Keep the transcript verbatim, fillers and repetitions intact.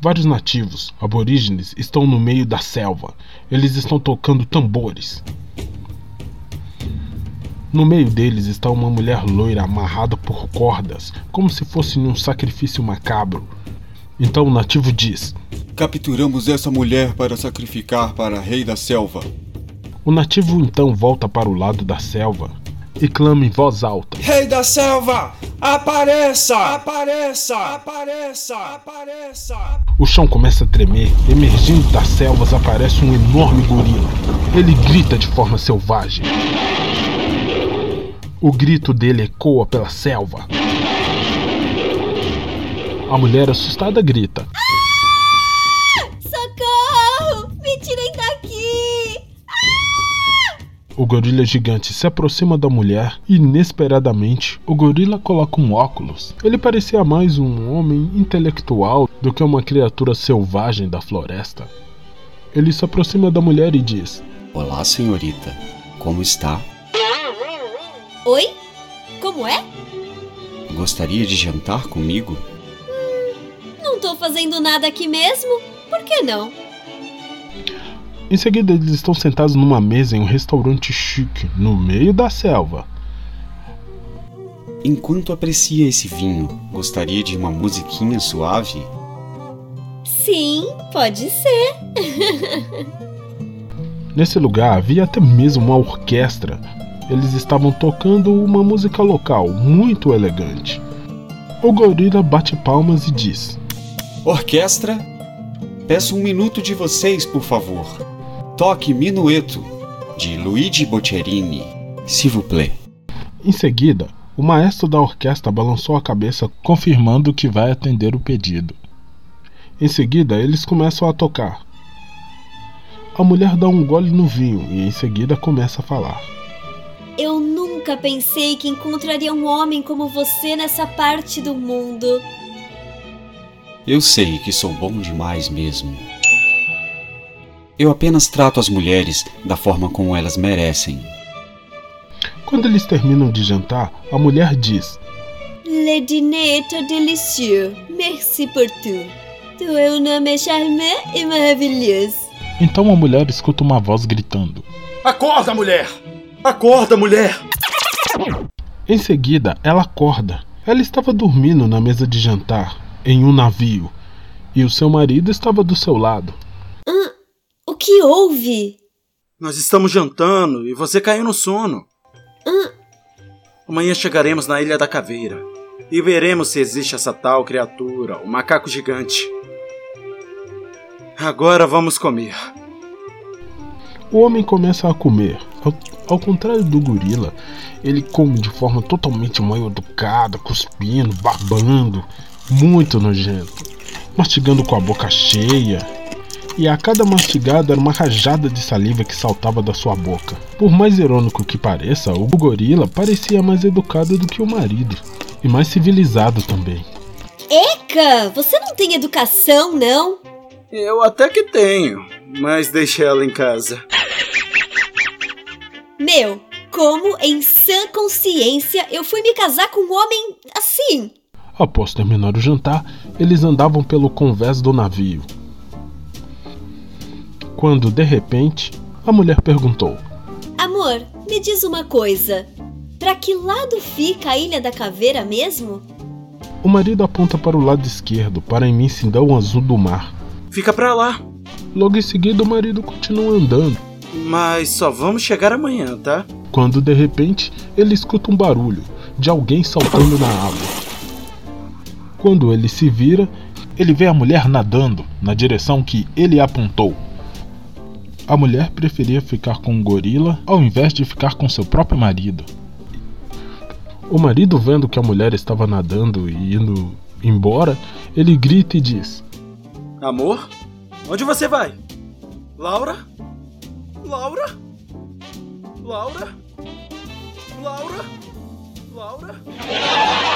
Vários nativos, aborígenes, estão no meio da selva. Eles estão tocando tambores. No meio deles está uma mulher loira amarrada por cordas, como se fosse num sacrifício macabro. Então o nativo diz: "Capturamos essa mulher para sacrificar para o rei da selva." O nativo então volta para o lado da selva e clama em voz alta: "Rei da selva, apareça! Apareça! Apareça! Apareça!" O chão começa a tremer. Emergindo das selvas aparece um enorme gorila. Ele grita de forma selvagem. O grito dele ecoa pela selva. A mulher assustada grita: "Ah! Socorro! Me tirem daqui! Ah!" O gorila gigante se aproxima da mulher e, inesperadamente, o gorila coloca um óculos. Ele parecia mais um homem intelectual do que uma criatura selvagem da floresta. Ele se aproxima da mulher e diz: "Olá, senhorita. Como está?" "Oi? Como é?" "Gostaria de jantar comigo?" Hum, não tô fazendo nada aqui mesmo, por que não?" Em seguida, eles estão sentados numa mesa em um restaurante chique, no meio da selva. "Enquanto aprecia esse vinho, gostaria de uma musiquinha suave?" "Sim, pode ser." Nesse lugar havia até mesmo uma orquestra. Eles estavam tocando uma música local, muito elegante. O gorila bate palmas e diz: "Orquestra, peço um minuto de vocês, por favor. Toque Minueto, de Luigi Boccherini, s'il vous plaît." Em seguida, o maestro da orquestra balançou a cabeça, confirmando que vai atender o pedido. Em seguida, eles começam a tocar. A mulher dá um gole no vinho e em seguida começa a falar: "Eu nunca pensei que encontraria um homem como você nessa parte do mundo. Eu sei que sou bom demais mesmo. Eu apenas trato as mulheres da forma como elas merecem." Quando eles terminam de jantar, a mulher diz: "Le dîner est délicieux. Merci pour tout. Tu es un homme charmant et merveilleux." Então a mulher escuta uma voz gritando: "Acorda, mulher! Acorda, mulher!" Em seguida, ela acorda. Ela estava dormindo na mesa de jantar, em um navio, e o seu marido estava do seu lado. Ah, o que houve? "Nós estamos jantando e você caiu no sono." Ah. "Amanhã chegaremos na Ilha da Caveira e veremos se existe essa tal criatura, o macaco gigante. Agora vamos comer." O homem começa a comer. Ao, ao contrário do gorila, ele come de forma totalmente mal educada, cuspindo, babando, muito nojento, mastigando com a boca cheia. E a cada mastigado era uma rajada de saliva que saltava da sua boca. Por mais irônico que pareça, o gorila parecia mais educado do que o marido, e mais civilizado também. "Eca, você não tem educação, não?" "Eu até que tenho, mas deixei ela em casa." "Meu, como em sã consciência eu fui me casar com um homem assim?" Após terminar o jantar, eles andavam pelo convés do navio. Quando, de repente, a mulher perguntou: "Amor, me diz uma coisa. Pra que lado fica a Ilha da Caveira mesmo?" O marido aponta para o lado esquerdo, para imensidão um azul do mar. "Fica pra lá." Logo em seguida, o marido continua andando. "Mas só vamos chegar amanhã, tá?" Quando, de repente, ele escuta um barulho de alguém saltando na água. Quando ele se vira, ele vê a mulher nadando na direção que ele apontou. A mulher preferia ficar com o gorila ao invés de ficar com seu próprio marido. O marido, vendo que a mulher estava nadando e indo embora, ele grita e diz: "Amor, onde você vai? Laura? Laura? Laura? Laura? Laura?"